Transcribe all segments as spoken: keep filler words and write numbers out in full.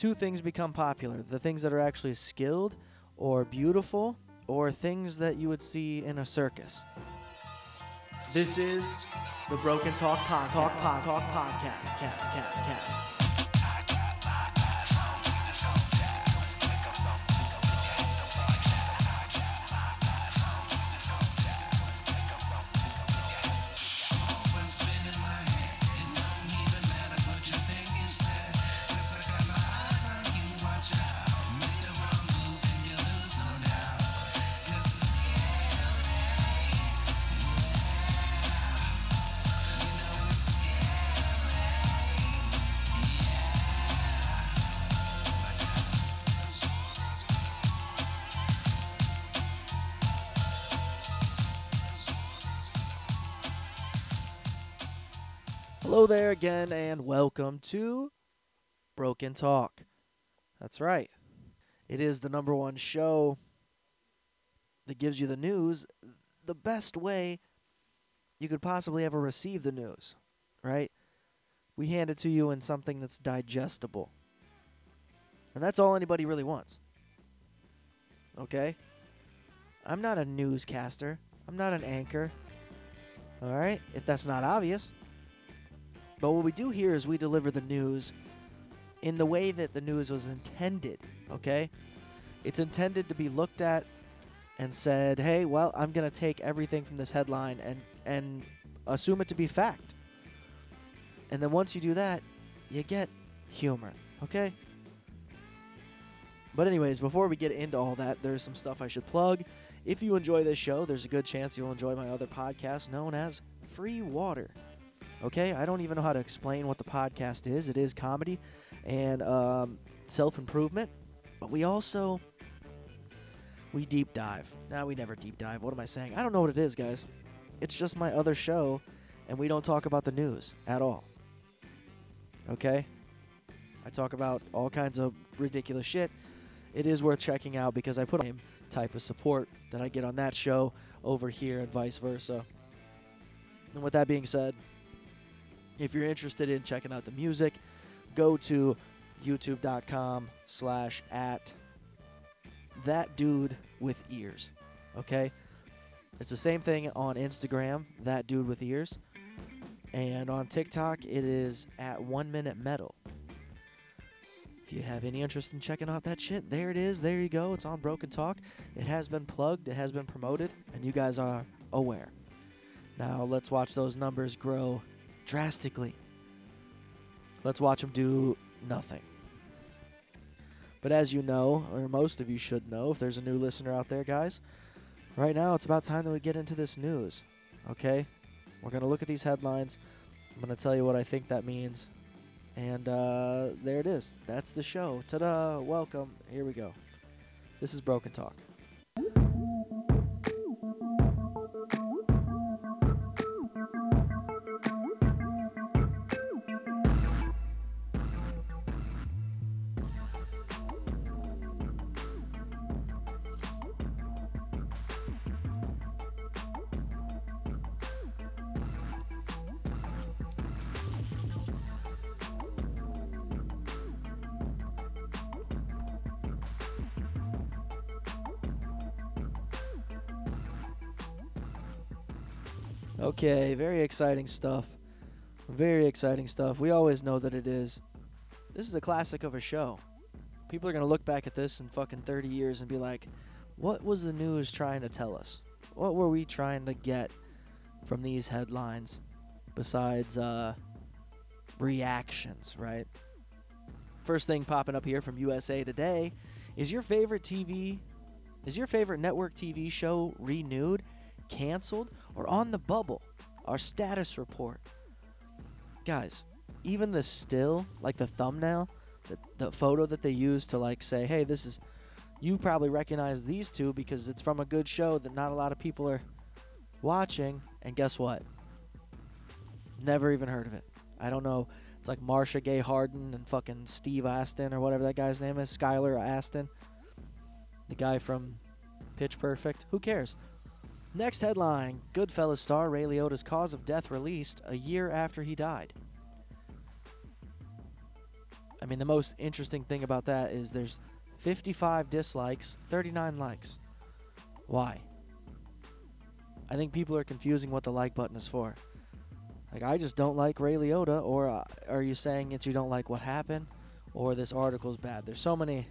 two things become popular: the things that are actually skilled or beautiful, or things that you would see in a circus. This is the Broken Talk Podcast. Talk, pod, talk, podcast. Cast, cast, cast. Hello there again, and welcome to Broken Talk. That's right. It is the number one show that gives you the news the best way you could possibly ever receive the news, right? We hand it to you in something that's digestible. And that's all anybody really wants. Okay? I'm not a newscaster. I'm not an anchor. All right? If that's not obvious. But what we do here is we deliver the news in the way that the news was intended, okay? It's intended to be looked at and said, hey, well, I'm going to take everything from this headline and, and assume it to be fact. And then once you do that, you get humor, okay? But anyways, before we get into all that, there's some stuff I should plug. If you enjoy this show, there's a good chance you'll enjoy my other podcast known as Free Water. Okay, I don't even know how to explain what the podcast is. It is comedy and um, self-improvement, but we also, we deep dive. Nah, we never deep dive. What am I saying? I don't know what it is, guys. It's just my other show, and we don't talk about the news at all. Okay? I talk about all kinds of ridiculous shit. It is worth checking out because I put the same type of support that I get on that show over here and vice versa. And with that being said, if you're interested in checking out the music, go to youtube.com slash at ThatDudeWith Ears, okay? It's the same thing on Instagram, ThatDudeWithEars. And on TikTok, it is at One Minute Metal. If you have any interest in checking out that shit, there it is. There you go. It's on Broken Talk. It has been plugged. It has been promoted. And you guys are aware. Now, let's watch those numbers grow drastically. Let's watch them do nothing. But as you know, or most of you should know, if there's a new listener out there, guys, right now it's about time that we get into this news, okay? We're going to look at these headlines. I'm going to tell you what I think that means. And uh, there it is. That's the show. Ta-da! Welcome. Here we go. This is Broken Talk. Okay, very exciting stuff. Very exciting stuff. We always know that it is. This is a classic of a show. People are going to look back at this in fucking thirty years and be like, what was the news trying to tell us? What were we trying to get from these headlines besides uh, reactions, right? First thing popping up here from U S A Today is your favorite T V, is your favorite network T V show renewed, canceled, or on the bubble? Our status report. Guys, even the still, like the thumbnail, the, the photo that they use to like say, hey, this is, you probably recognize these two because it's from a good show that not a lot of people are watching, and guess what? Never even heard of it. I don't know. It's like Marcia Gay Harden and fucking Steve Austin or whatever that guy's name is, Skyler Austin, the guy from Pitch Perfect. Who cares? Next headline, Goodfellas star Ray Liotta's cause of death released a year after he died. I mean, the most interesting thing about that is there's fifty-five dislikes, thirty-nine likes. Why? I think people are confusing what the like button is for. Like, I just don't like Ray Liotta, or uh, are you saying it's you don't like what happened, or this article's bad? There's so many,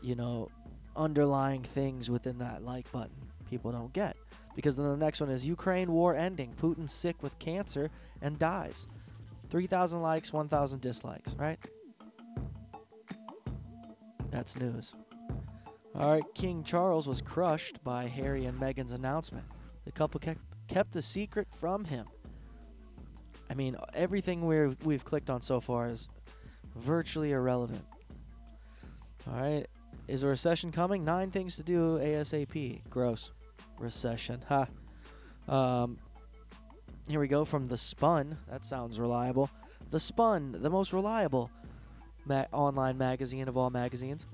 you know, underlying things within that like button people don't get. Because then the next one is Ukraine war ending, Putin sick with cancer and dies. three thousand likes, one thousand dislikes, right? That's news. All right, King Charles was crushed by Harry and Meghan's announcement. The couple kept kept the secret from him. I mean, everything we've, we've clicked on so far is virtually irrelevant. All right, is a recession coming? Nine things to do ASAP. Gross. Recession, ha. Um, here we go from The Spun. That sounds reliable. The Spun, the most reliable ma- online magazine of all magazines.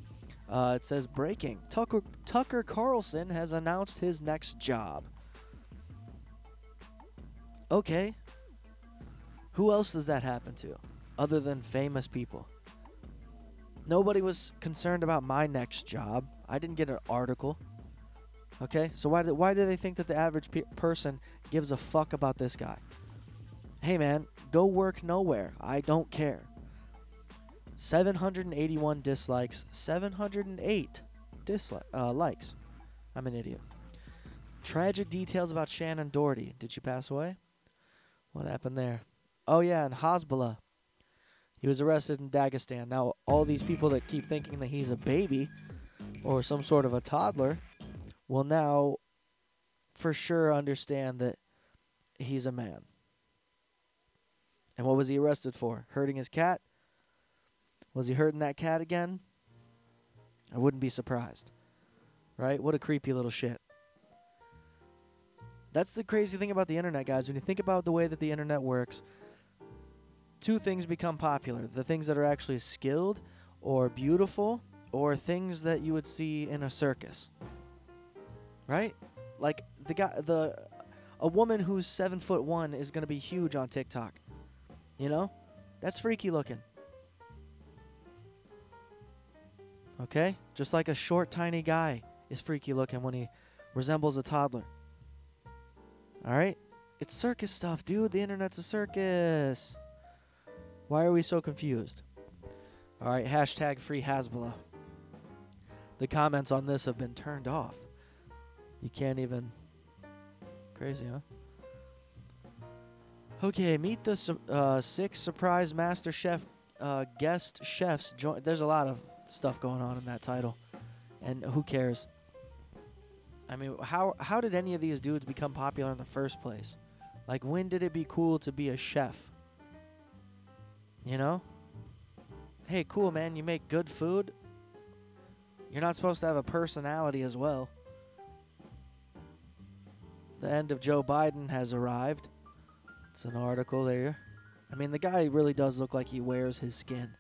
Uh, it says, breaking, Tucker, Tucker Carlson has announced his next job. Okay. Who else does that happen to other than famous people? Nobody was concerned about my next job. I didn't get an article. Okay, so why do, why do they think that the average pe- person gives a fuck about this guy? Hey, man, go work nowhere. I don't care. seven hundred eighty-one dislikes, seven hundred eight disli- uh, likes. I'm an idiot. Tragic details about Shannon Doherty. Did she pass away? What happened there? Oh, yeah, in Hasbulla. He was arrested in Dagestan. Now, all these people that keep thinking that he's a baby or some sort of a toddler will now for sure understand that he's a man. And what was he arrested for? Hurting his cat? Was he hurting that cat again? I wouldn't be surprised. Right? What a creepy little shit. That's the crazy thing about the internet, guys. When you think about the way that the internet works, two things become popular. The things that are actually skilled or beautiful, or things that you would see in a circus. Right? Like the guy, the a woman who's seven foot one is gonna be huge on TikTok. You know, that's freaky looking. Okay, just like a short, tiny guy is freaky looking when he resembles a toddler. All right, it's circus stuff, dude. The internet's a circus. Why are we so confused? All right, hashtag free Hasbulla. The comments on this have been turned off. You can't even. Crazy, huh? Okay, meet the su- uh, six surprise Master Chef uh, guest chefs. Jo- There's a lot of stuff going on in that title, and who cares? I mean, how how did any of these dudes become popular in the first place? Like, when did it be cool to be a chef? You know? Hey, cool, man. You make good food. You're not supposed to have a personality as well. The end of Joe Biden has arrived. It's an article there. I mean, the guy really does look like he wears his skin.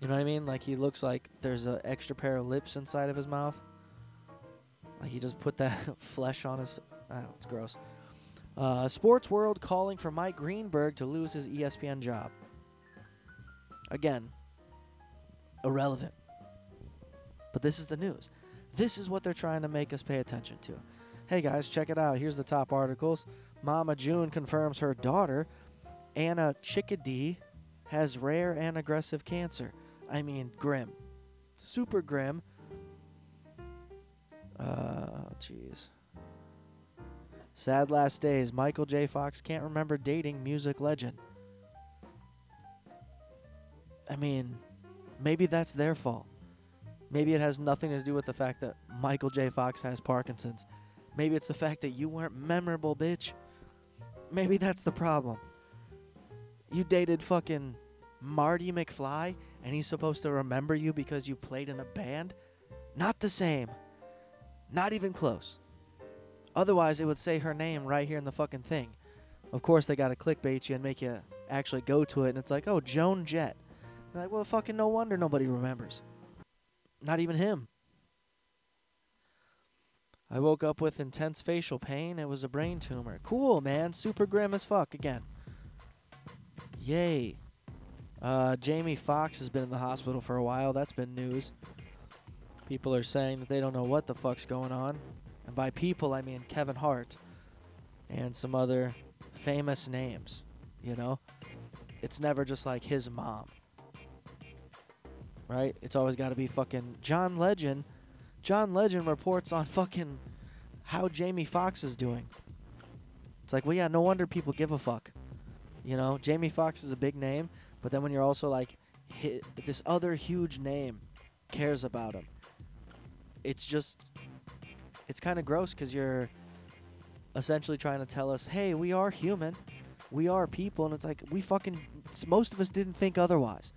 You know what I mean? Like, he looks like there's an extra pair of lips inside of his mouth. Like, he just put that flesh on his... I don't know, it's gross. Uh, sports world calling for Mike Greenberg to lose his E S P N job. Again, irrelevant. But this is the news. This is what they're trying to make us pay attention to. Hey guys, check it out. Here's the top articles. Mama June confirms her daughter, Anna Chickadee, has rare and aggressive cancer. I mean, grim. Super grim. Uh, jeez. Sad last days. Michael J. Fox can't remember dating music legend. I mean, maybe that's their fault. Maybe it has nothing to do with the fact that Michael J. Fox has Parkinson's. Maybe it's the fact that you weren't memorable, bitch. Maybe that's the problem. You dated fucking Marty McFly, and he's supposed to remember you because you played in a band? Not the same. Not even close. Otherwise, it would say her name right here in the fucking thing. Of course, they gotta clickbait you and make you actually go to it, and it's like, oh, Joan Jett. You're like, well, fucking no wonder nobody remembers. Not even him. I woke up with intense facial pain. It was a brain tumor. Cool, man. Super grim as fuck again. Yay. Uh, Jamie Foxx has been in the hospital for a while. That's been news. People are saying that they don't know what the fuck's going on. And by people, I mean Kevin Hart and some other famous names, you know? It's never just like his mom, right? It's always got to be fucking John Legend. John Legend reports on fucking how Jamie Foxx is doing. It's like, well, yeah, no wonder people give a fuck. You know, Jamie Foxx is a big name, but then when you're also like, hi, this other huge name cares about him. It's just, it's kind of gross because you're essentially trying to tell us, hey, we are human. We are people. And it's like, we fucking, most of us didn't think otherwise.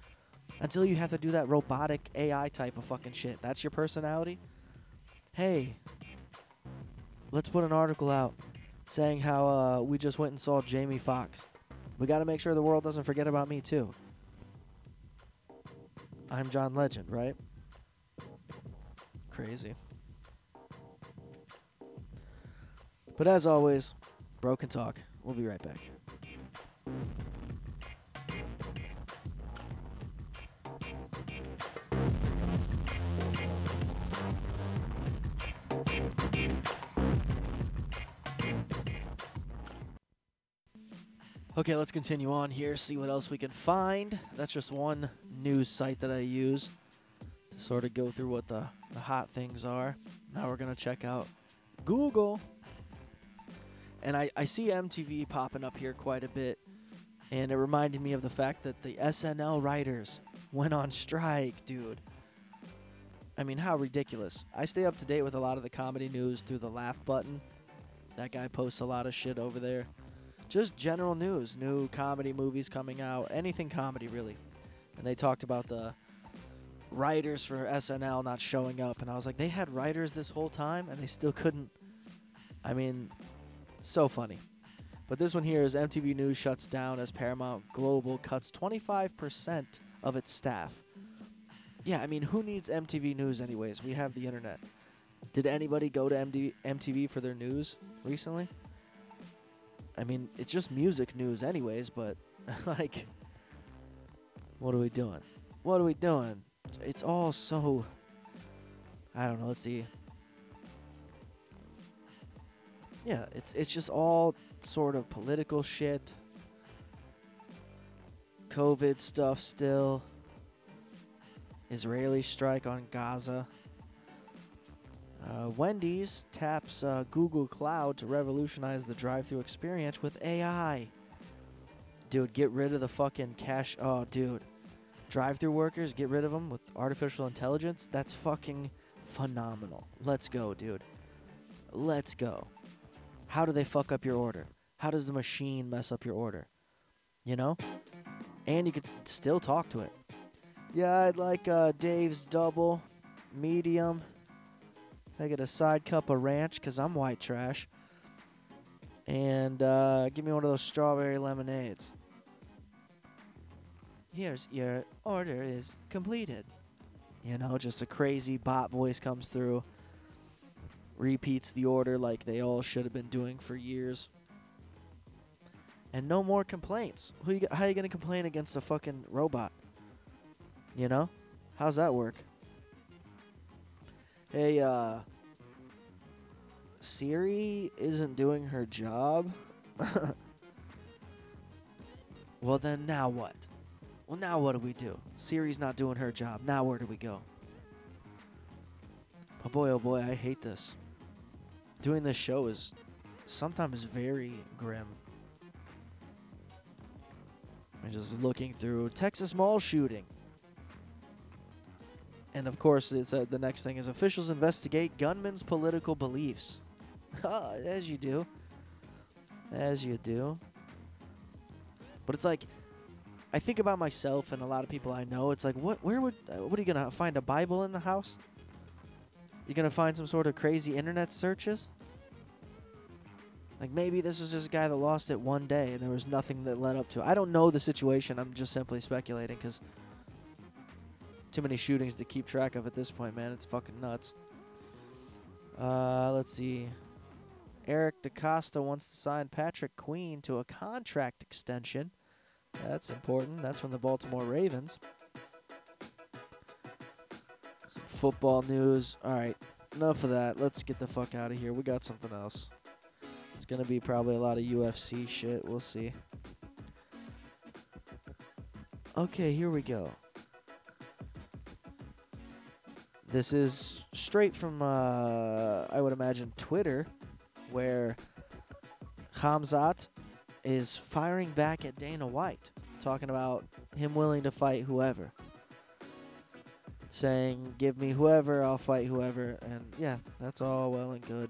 Until you have to do that robotic A I type of fucking shit. That's your personality? Hey, let's put an article out saying how uh, we just went and saw Jamie Foxx. We got to make sure the world doesn't forget about me, too. I'm John Legend, right? Crazy. But as always, Broken Talk. We'll be right back. Okay, let's continue on here, see what else we can find. That's just one news site that I use to sort of go through what the, the hot things are. Now we're going to check out Google. And I, I see M T V popping up here quite a bit. And it reminded me of the fact that the S N L writers went on strike, dude. I mean, how ridiculous. I stay up to date with a lot of the comedy news through the laugh button. That guy posts a lot of shit over there. Just general news, new comedy movies coming out, anything comedy really. And they talked about the writers for S N L not showing up. And I was like, they had writers this whole time and they still couldn't. I mean, so funny. But this one here is M T V News shuts down as Paramount Global cuts twenty-five percent of its staff. Yeah, I mean, who needs M T V News anyways? We have the internet. Did anybody go to M T V for their news recently? I mean, it's just music news anyways, but, like, what are we doing? What are we doing? It's all so, I don't know, let's see. Yeah, it's it's just all sort of political shit. COVID stuff still. Israeli strike on Gaza. Uh, Wendy's taps uh, Google Cloud to revolutionize the drive-thru experience with A I. Dude, get rid of the fucking cash. Oh, dude. Drive-thru workers, get rid of them with artificial intelligence. That's fucking phenomenal. Let's go, dude. Let's go. How do they fuck up your order? How does the machine mess up your order? You know? And you could still talk to it. Yeah, I'd like uh, Dave's double, medium. I get a side cup of ranch because I'm white trash. And uh, give me one of those strawberry lemonades. Here's your order is completed. You know, just a crazy bot voice comes through. Repeats the order like they all should have been doing for years. And no more complaints. Who you, how are you going to complain against a fucking robot? You know? How's that work? Hey, uh, Siri isn't doing her job? Well, then now what? Well, now what do we do? Siri's not doing her job. Now where do we go? Oh boy, oh boy, I hate this. Doing this show is sometimes very grim. I'm just looking through Texas mall shooting. And, of course, it's uh, the next thing is officials investigate gunman's political beliefs. As you do. As you do. But it's like, I think about myself and a lot of people I know. It's like, what? Where would? Uh, what are you going to find a Bible in the house? You're going to find some sort of crazy internet searches? Like, maybe this was just a guy that lost it one day and there was nothing that led up to it. I don't know the situation. I'm just simply speculating because... too many shootings to keep track of at this point, man. It's fucking nuts. Uh, let's see. Eric DaCosta wants to sign Patrick Queen to a contract extension That's important. That's from the Baltimore Ravens. Some football news. All right, enough of that. Let's get the fuck out of here. We got something else. It's going to be probably a lot of U F C shit. We'll see. Okay, here we go. This is straight from, uh, I would imagine, Twitter, where Khamzat is firing back at Dana White, talking about him willing to fight whoever. Saying, give me whoever, I'll fight whoever. And, yeah, that's all well and good.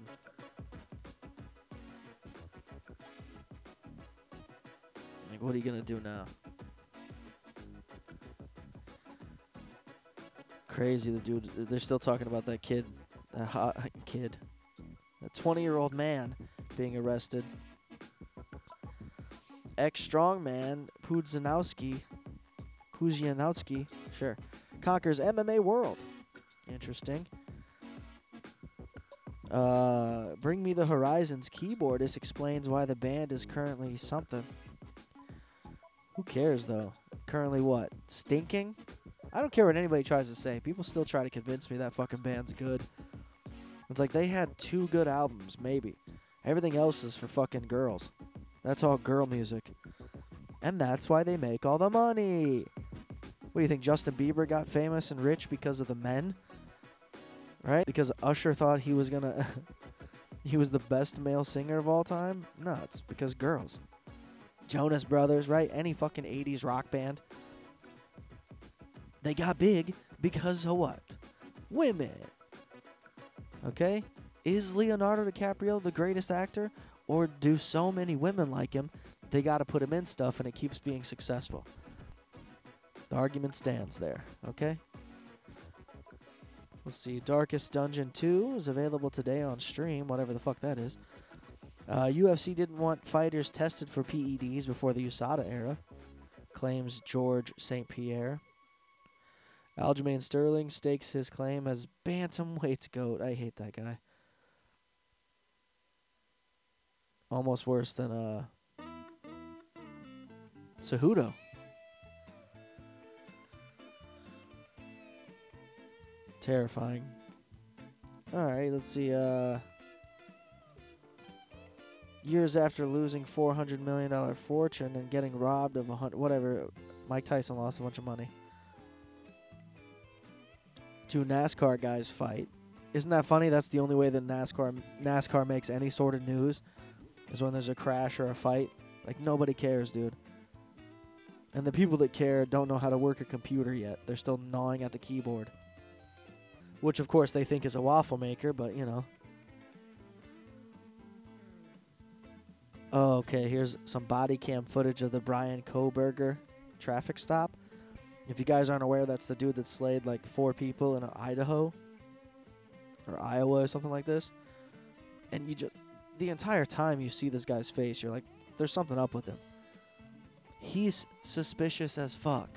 Like, what are you going to do now? Crazy, the dude. They're still talking about that kid, that hot kid, a twenty-year-old man being arrested. Ex-strongman Pudzianowski, Pudzianowski, sure, conquers M M A world. Interesting. Uh, Bring Me the Horizons keyboardist explains why the band is currently something. Who cares though? Currently what? Stinking? I don't care what anybody tries to say. People still try to convince me that fucking band's good. It's like they had two good albums, maybe. Everything else is for fucking girls. That's all girl music. And that's why they make all the money. What do you think, Justin Bieber got famous and rich because of the men? Right? Because Usher thought he was gonna... he was the best male singer of all time? No, it's because girls. Jonas Brothers, right? Any fucking eighties rock band. They got big because of what? Women. Okay? Is Leonardo DiCaprio the greatest actor? Or do so many women like him, they got to put him in stuff and it keeps being successful? The argument stands there. Okay? Let's see. Darkest Dungeon two is available today on stream, whatever the fuck that is. Uh, U F C didn't want fighters tested for P E Ds before the U S A D A era, claims George Saint Pierre. Aljamain Sterling stakes his claim as bantamweight's goat. I hate that guy. Almost worse than uh, Cejudo. Terrifying. All right, let's see. Uh, years after losing four hundred million dollars fortune and getting robbed of a hundred, whatever, Mike Tyson lost a bunch of money. Two NASCAR guys fight. Isn't that funny? That's the only way that NASCAR NASCAR makes any sort of news is when there's a crash or a fight. Like, nobody cares, dude. And the people that care don't know how to work a computer yet. They're still gnawing at the keyboard. Which, of course, they think is a waffle maker, but, you know. Oh, okay, here's some body cam footage of the Brian Koberger traffic stop. If you guys aren't aware, that's the dude that slayed like four people in Idaho or Iowa or something like this. And you just, the entire time you see this guy's face, you're like, there's something up with him. He's suspicious as fuck.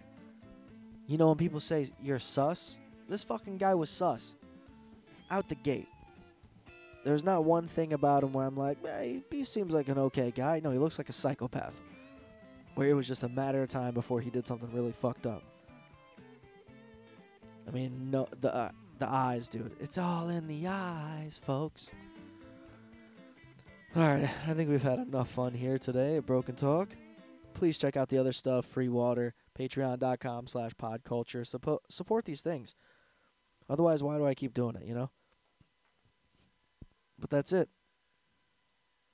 You know, when people say you're sus, this fucking guy was sus. Out the gate. There's not one thing about him where I'm like, eh, he seems like an okay guy. No, he looks like a psychopath. Where it was just a matter of time before he did something really fucked up. I mean, no, the uh, the eyes, dude. It's all in the eyes, folks. All right, I think we've had enough fun here today at Broken Talk. Please check out the other stuff, Free Water, patreon.com slash podculture. Suppo- support these things. Otherwise, why do I keep doing it, you know? But that's it.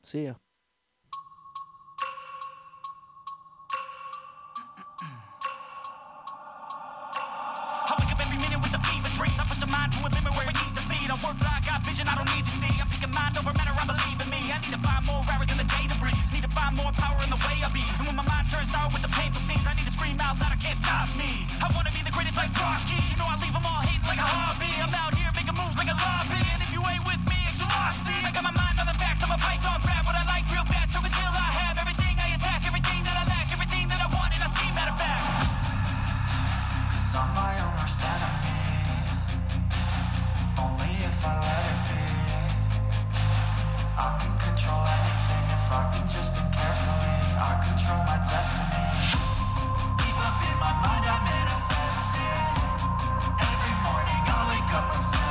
See ya. Control anything if I can just think carefully. I control my destiny. my mind, I manifest it. Every morning I wake up, I'm